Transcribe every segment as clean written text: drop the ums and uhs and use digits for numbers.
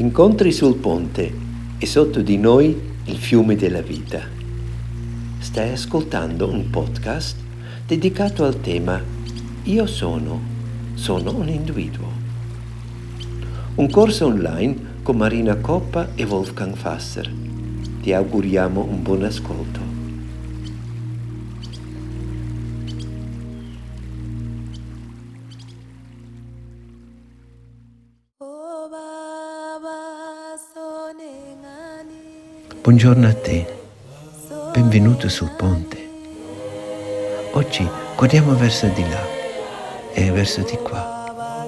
Incontri sul ponte e sotto di noi il fiume della vita. Stai ascoltando un podcast dedicato al tema Io sono un individuo. Un corso online con Marina Coppa e Wolfgang Fasser. Ti auguriamo un buon ascolto. Buongiorno a te, benvenuto sul ponte. Oggi guardiamo verso di là e verso di qua.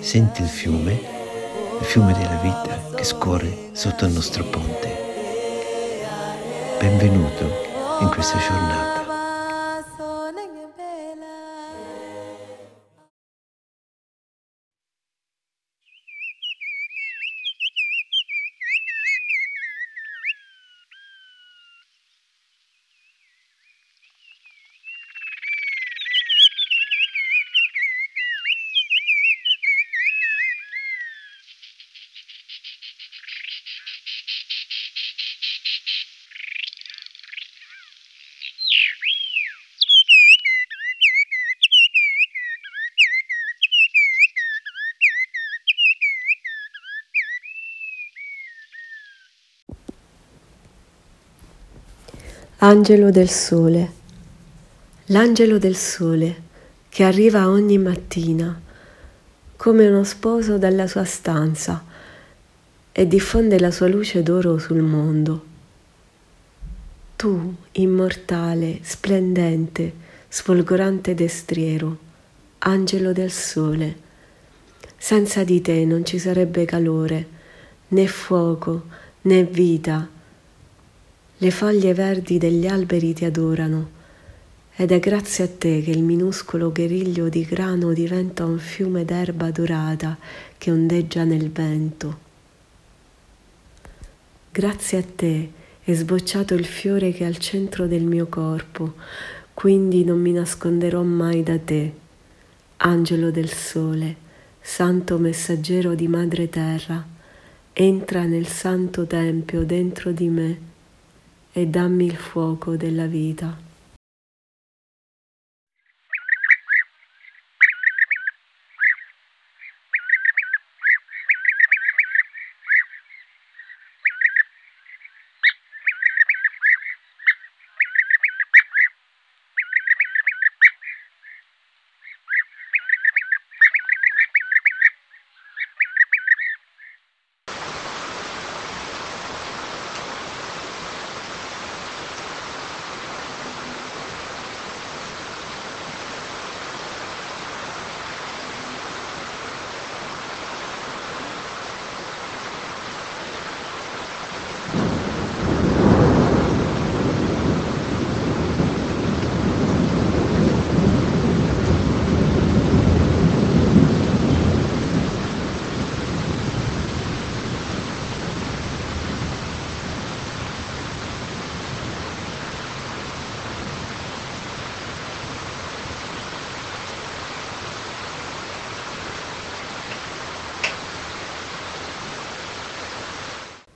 Senti il fiume della vita che scorre sotto il nostro ponte. Benvenuto in questa giornata. Angelo del Sole. L'angelo del Sole che arriva ogni mattina come uno sposo dalla sua stanza e diffonde la sua luce d'oro sul mondo. Tu, immortale, splendente, sfolgorante destriero, angelo del Sole, senza di te non ci sarebbe calore, né fuoco, né vita. Le foglie verdi degli alberi ti adorano, ed è grazie a te che il minuscolo guerriglio di grano diventa un fiume d'erba dorata che ondeggia nel vento. Grazie a te è sbocciato il fiore che è al centro del mio corpo, quindi non mi nasconderò mai da te, angelo del Sole, santo messaggero di Madre Terra. Entra nel santo tempio dentro di me e dammi il fuoco della vita.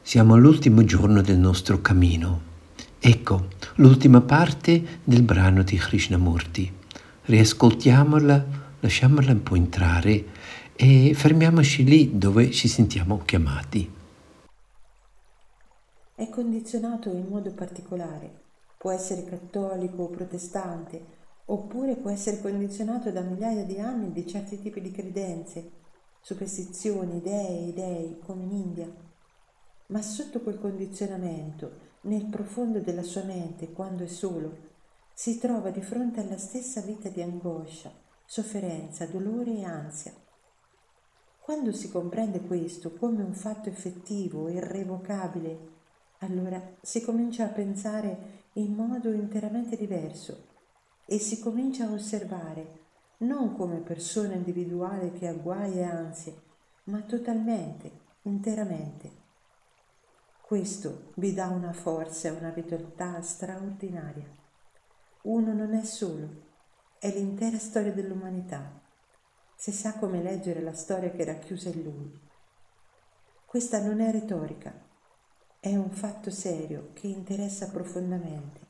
Siamo all'ultimo giorno del nostro cammino. Ecco l'ultima parte del brano di Krishnamurti. Riascoltiamola, lasciamola un po' entrare e fermiamoci lì dove ci sentiamo chiamati. È condizionato in modo particolare. Può essere cattolico o protestante, oppure può essere condizionato da migliaia di anni di certi tipi di credenze, superstizioni, idee, come in India. Ma sotto quel condizionamento, nel profondo della sua mente, quando è solo, si trova di fronte alla stessa vita di angoscia, sofferenza, dolore e ansia. Quando si comprende questo come un fatto effettivo, irrevocabile, allora si comincia a pensare in modo interamente diverso e si comincia a osservare non come persona individuale che ha guai e ansie, ma totalmente, interamente. Questo vi dà una forza e una vitalità straordinaria. Uno non è solo, è l'intera storia dell'umanità, se sa come leggere la storia che è racchiusa in lui. Questa non è retorica, è un fatto serio che interessa profondamente,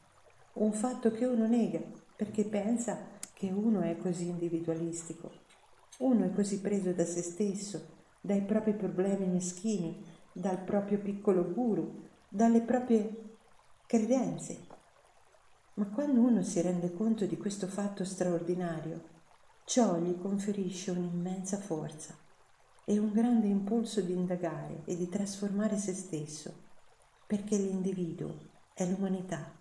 un fatto che uno nega perché pensa che uno è così individualistico, uno è così preso da se stesso, dai propri problemi meschini, dal proprio piccolo guru, dalle proprie credenze. Ma quando uno si rende conto di questo fatto straordinario, ciò gli conferisce un'immensa forza e un grande impulso di indagare e di trasformare se stesso, perché l'individuo è l'umanità.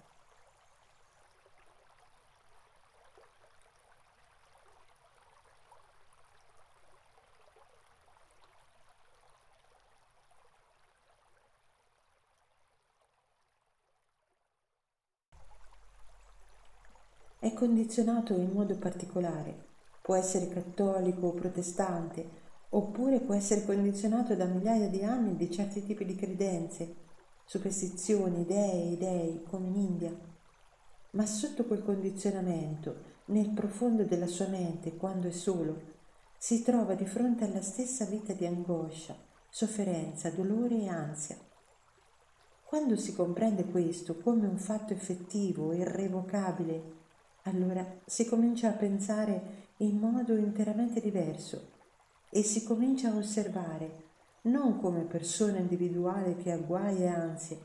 È condizionato in modo particolare, può essere cattolico o protestante, oppure può essere condizionato da migliaia di anni di certi tipi di credenze, superstizioni, idee, come in India. Ma sotto quel condizionamento, nel profondo della sua mente, quando è solo, si trova di fronte alla stessa vita di angoscia, sofferenza, dolore e ansia. Quando si comprende questo come un fatto effettivo, irrevocabile, allora si comincia a pensare in modo interamente diverso e si comincia a osservare non come persona individuale che ha guai e ansie,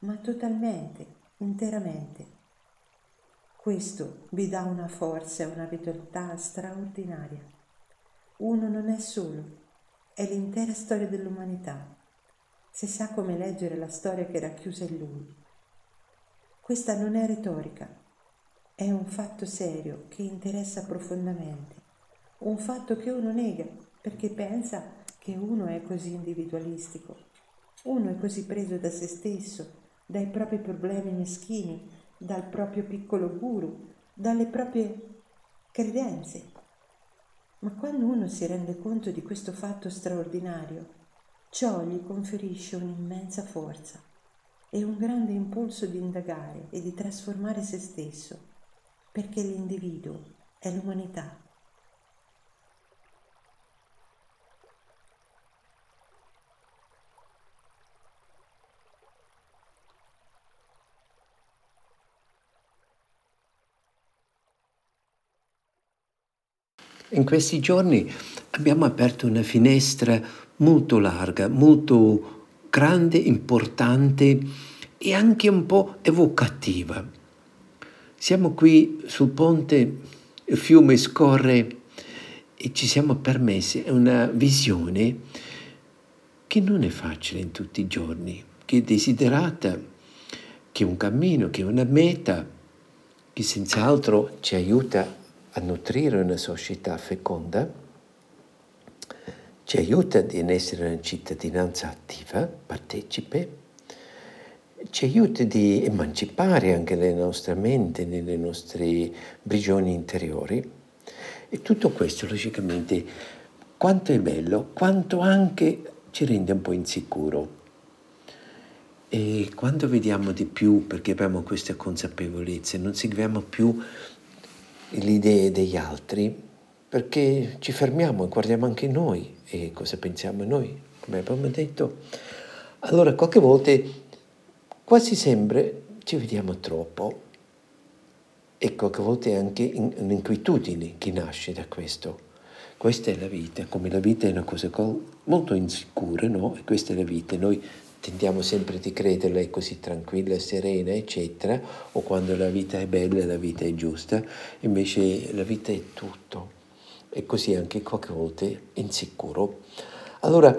ma totalmente, interamente. Questo vi dà una forza e una vitalità straordinaria. Uno non è solo, è l'intera storia dell'umanità, se sa come leggere la storia che è racchiusa in lui. Questa non è retorica. È un fatto serio che interessa profondamente, un fatto che uno nega perché pensa che uno è così individualistico, uno è così preso da se stesso, dai propri problemi meschini, dal proprio piccolo guru, dalle proprie credenze. Ma quando uno si rende conto di questo fatto straordinario, ciò gli conferisce un'immensa forza e un grande impulso di indagare e di trasformare se stesso, perché l'individuo è l'umanità. In questi giorni abbiamo aperto una finestra molto larga, molto grande, importante e anche un po' evocativa. Siamo qui sul ponte, il fiume scorre e ci siamo permessi una visione che non è facile in tutti i giorni, che è desiderata, che è un cammino, che è una meta, che senz'altro ci aiuta a nutrire una società feconda, ci aiuta ad essere una cittadinanza attiva, partecipe, ci aiuta di emancipare anche le nostre menti, nelle nostre prigioni interiori. E tutto questo, logicamente, quanto è bello, quanto anche ci rende un po' insicuro. E quando vediamo di più, perché abbiamo questa consapevolezza, non seguiamo più le idee degli altri, perché ci fermiamo e guardiamo anche noi e cosa pensiamo noi, come abbiamo detto. Allora, qualche volta quasi sempre ci vediamo troppo e qualche volta anche un'inquietudine che nasce da questo. Questa è la vita, come la vita è una cosa molto insicura, no? E questa è la vita, noi tendiamo sempre di crederla è così tranquilla, serena, eccetera, o quando la vita è bella, la vita è giusta, invece la vita è tutto, e così anche qualche volta insicuro. Allora,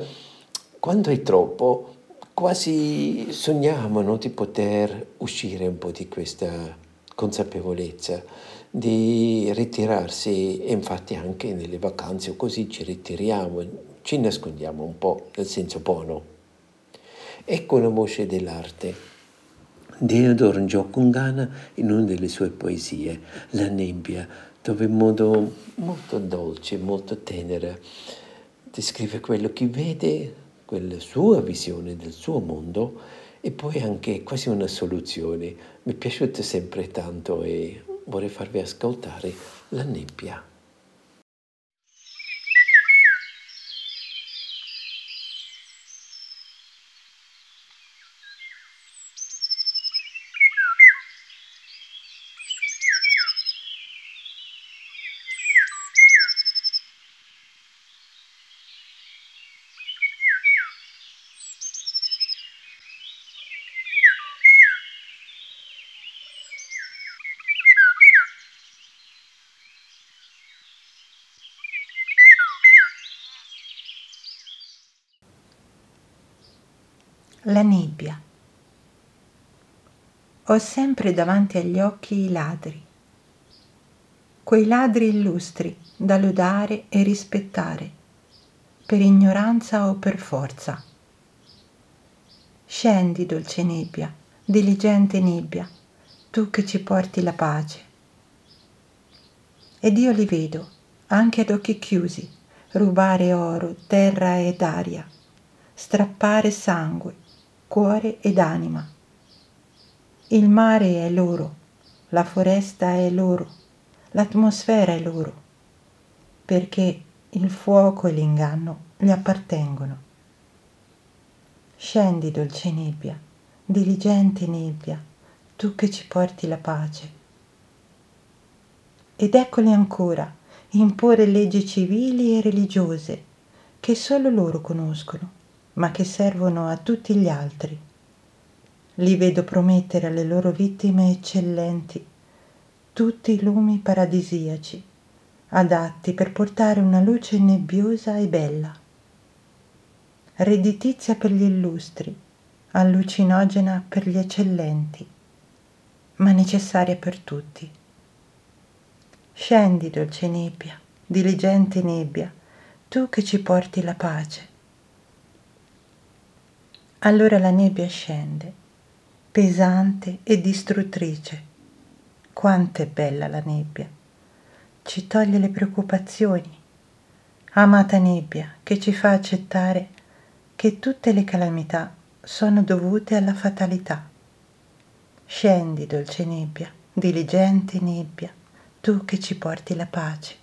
quando è troppo, quasi sogniamo, no, di poter uscire un po' di questa consapevolezza, di ritirarsi, e infatti anche nelle vacanze o così ci ritiriamo, ci nascondiamo un po', nel senso buono. Ecco la voce dell'arte. Deodor Njokungana, in una delle sue poesie, La nebbia, dove in modo molto dolce, molto tenera, descrive quello che vede, quella sua visione del suo mondo, e poi anche quasi una soluzione. Mi è piaciuta sempre tanto e vorrei farvi ascoltare La nebbia. la nebbia. Ho sempre davanti agli occhi i ladri, quei ladri illustri da lodare e rispettare, per ignoranza o per forza. Scendi, dolce nebbia, diligente nebbia, tu che ci porti la pace. Ed io li vedo, anche ad occhi chiusi, rubare oro, terra ed aria, strappare sangue, cuore ed anima. Il mare è loro, la foresta è loro, l'atmosfera è loro, perché il fuoco e l'inganno gli appartengono. Scendi, dolce nebbia, diligente nebbia, tu che ci porti la pace. Ed eccoli ancora, imporre leggi civili e religiose, che solo loro conoscono, ma che servono a tutti gli altri. Li vedo promettere alle loro vittime eccellenti, tutti i lumi paradisiaci, adatti per portare una luce nebbiosa e bella. Redditizia per gli illustri, allucinogena per gli eccellenti, ma necessaria per tutti. Scendi, dolce nebbia, diligente nebbia, tu che ci porti la pace. Allora la nebbia scende, pesante e distruttrice. Quanto è bella la nebbia! Ci toglie le preoccupazioni. Amata nebbia, che ci fa accettare che tutte le calamità sono dovute alla fatalità. Scendi, dolce nebbia, diligente nebbia, tu che ci porti la pace.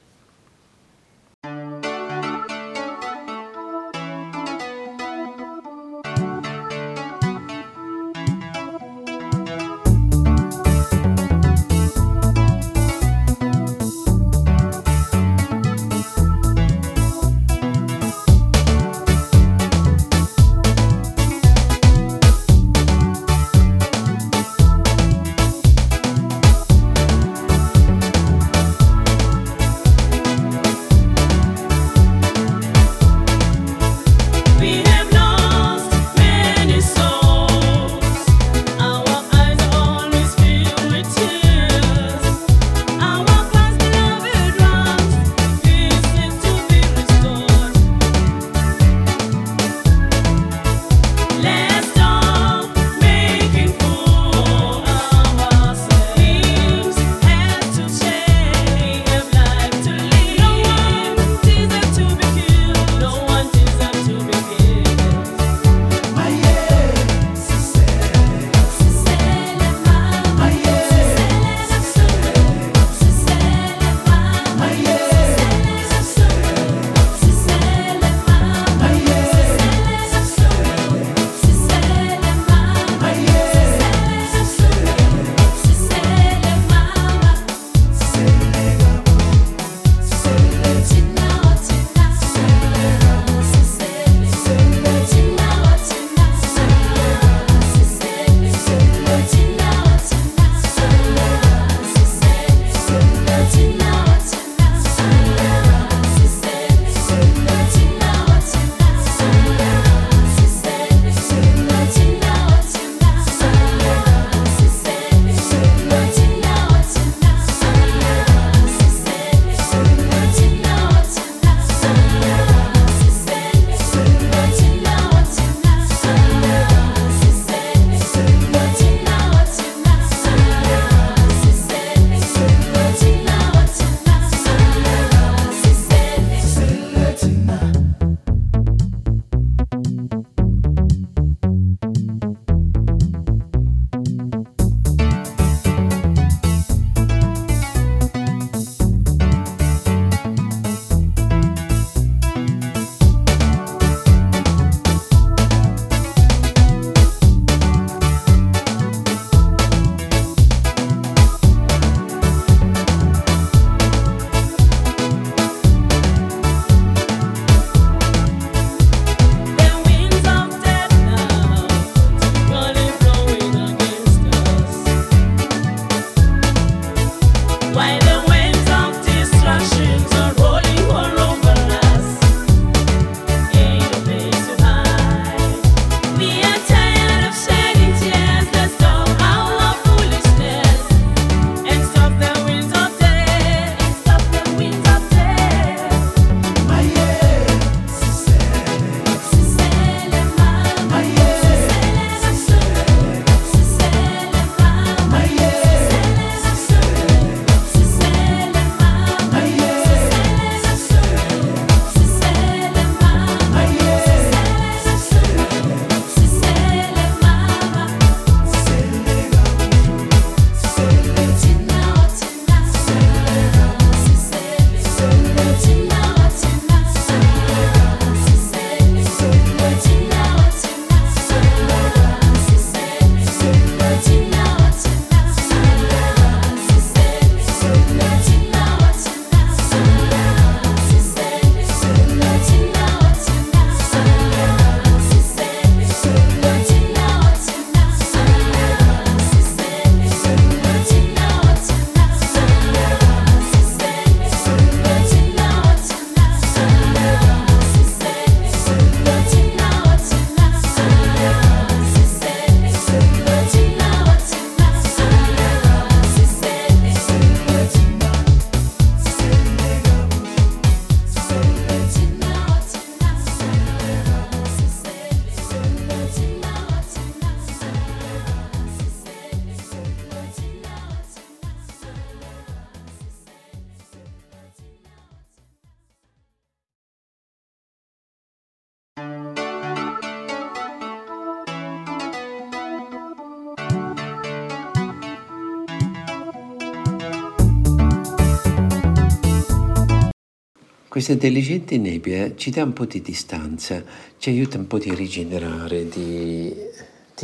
Questa intelligente nebbia ci dà un po' di distanza, ci aiuta un po' di rigenerare, di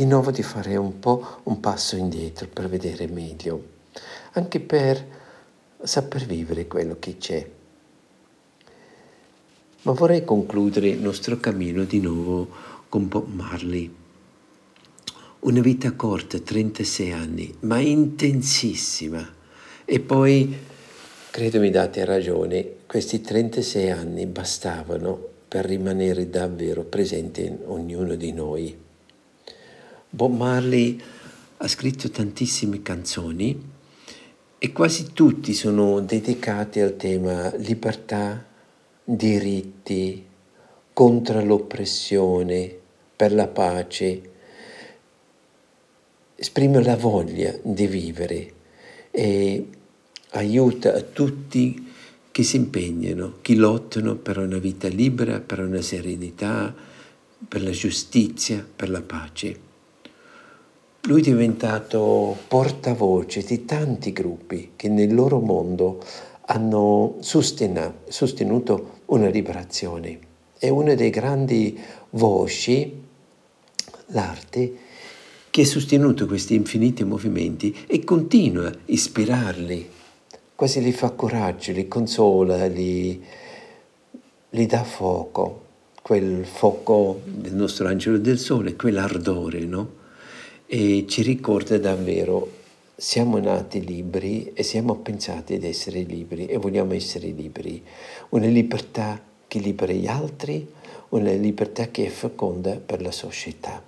nuovo di fare un po' un passo indietro per vedere meglio, anche per saper vivere quello che c'è. Ma vorrei concludere il nostro cammino di nuovo con Bob Marley. Una vita corta, 36 anni, ma intensissima. E poi, credo mi date ragione, questi 36 anni bastavano per rimanere davvero presente in ognuno di noi. Bob Marley ha scritto tantissime canzoni e quasi tutti sono dedicati al tema libertà, diritti, contro l'oppressione, per la pace. Esprime la voglia di vivere e aiuta tutti che si impegnano, che lottano per una vita libera, per una serenità, per la giustizia, per la pace. Lui è diventato portavoce di tanti gruppi che nel loro mondo hanno sostenuto una liberazione. È una dei grandi voci, l'arte, che ha sostenuto questi infiniti movimenti e continua a ispirarli. Quasi li fa coraggio, li consola, li dà fuoco, quel fuoco del nostro angelo del sole, quell'ardore, no? E ci ricorda davvero, siamo nati liberi e siamo pensati ad essere liberi e vogliamo essere liberi. Una libertà che libera gli altri, una libertà che è feconda per la società.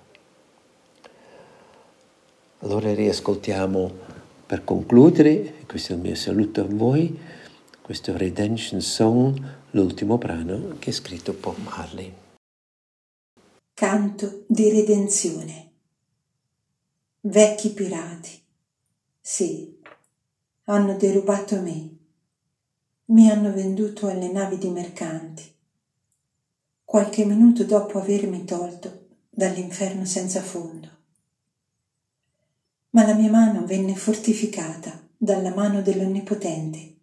Allora riascoltiamo, per concludere, questo è il mio saluto a voi, questo Redemption Song, l'ultimo brano che è scritto Bob Marley. Canto di redenzione. Vecchi pirati, sì, hanno derubato me, mi hanno venduto alle navi di mercanti. Qualche minuto dopo avermi tolto dall'inferno senza fondo. Ma la mia mano venne fortificata dalla mano dell'Onnipotente.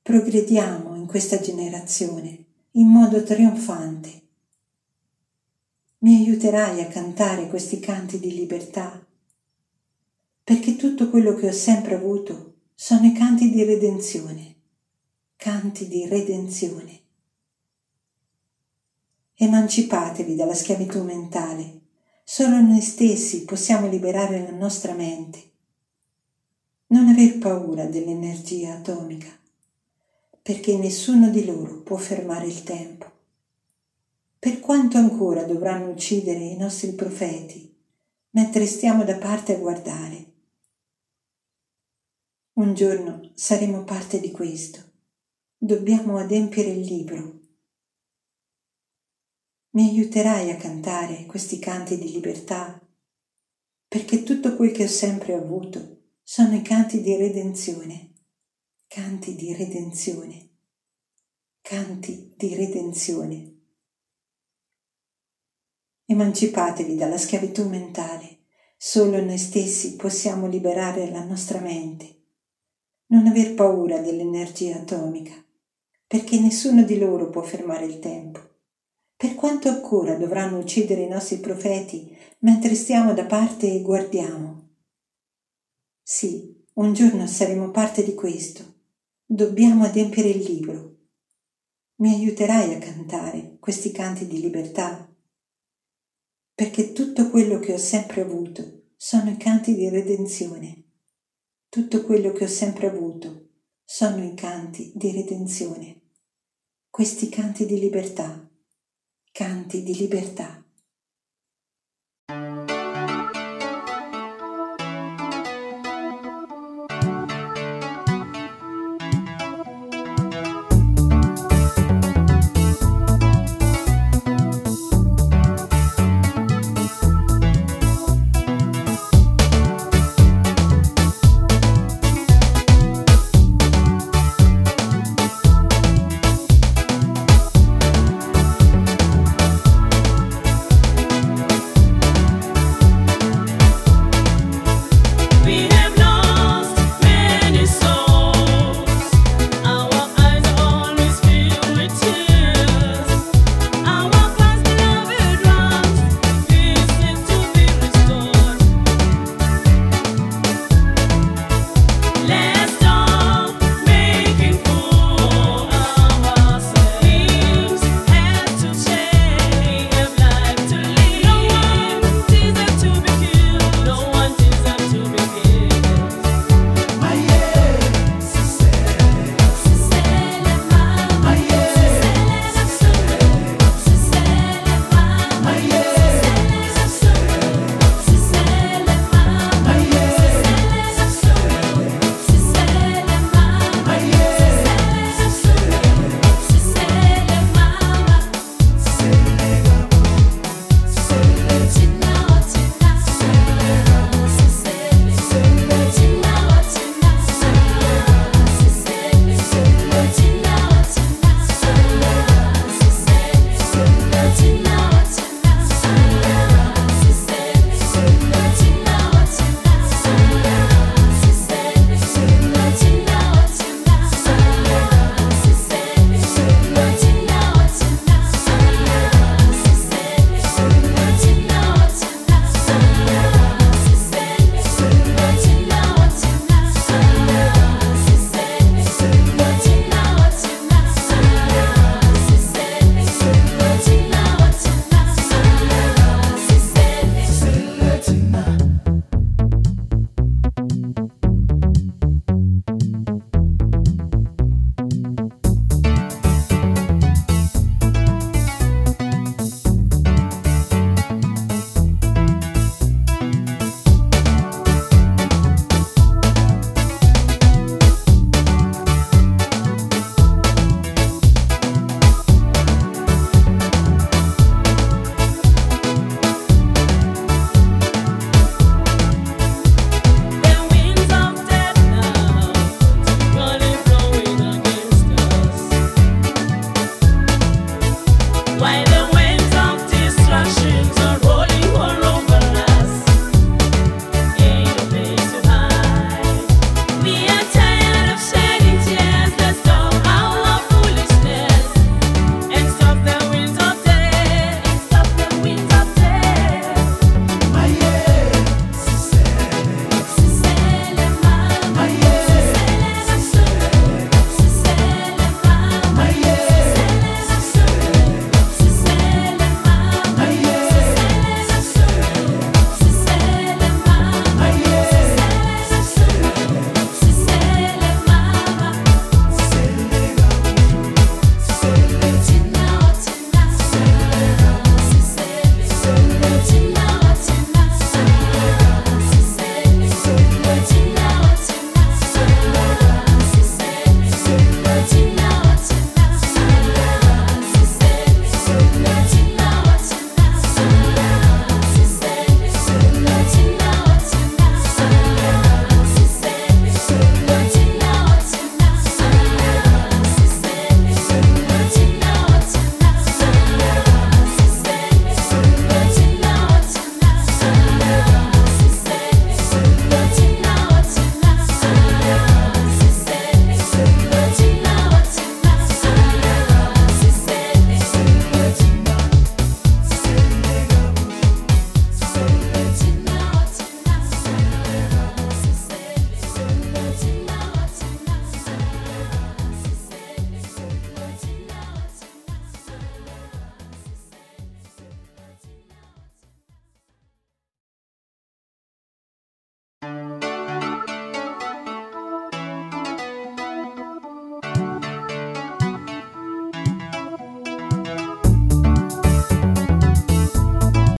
Progrediamo in questa generazione in modo trionfante. Mi aiuterai a cantare questi canti di libertà, perché tutto quello che ho sempre avuto sono i canti di redenzione, canti di redenzione. Emancipatevi dalla schiavitù mentale. Solo noi stessi possiamo liberare la nostra mente. Non aver paura dell'energia atomica, perché nessuno di loro può fermare il tempo. Per quanto ancora dovranno uccidere i nostri profeti, mentre stiamo da parte a guardare. Un giorno saremo parte di questo. Dobbiamo adempiere il libro. Mi aiuterai a cantare questi canti di libertà, perché tutto quel che ho sempre avuto sono i canti di redenzione, canti di redenzione. Emancipatevi dalla schiavitù mentale, solo noi stessi possiamo liberare la nostra mente. Non aver paura dell'energia atomica, perché nessuno di loro può fermare il tempo. Per quanto ancora dovranno uccidere i nostri profeti mentre stiamo da parte e guardiamo? Sì, un giorno saremo parte di questo. Dobbiamo adempiere il libro. Mi aiuterai a cantare questi canti di libertà? Perché tutto quello che ho sempre avuto sono i canti di redenzione. Tutto quello che ho sempre avuto sono i canti di redenzione. Questi canti di libertà. Canti di libertà.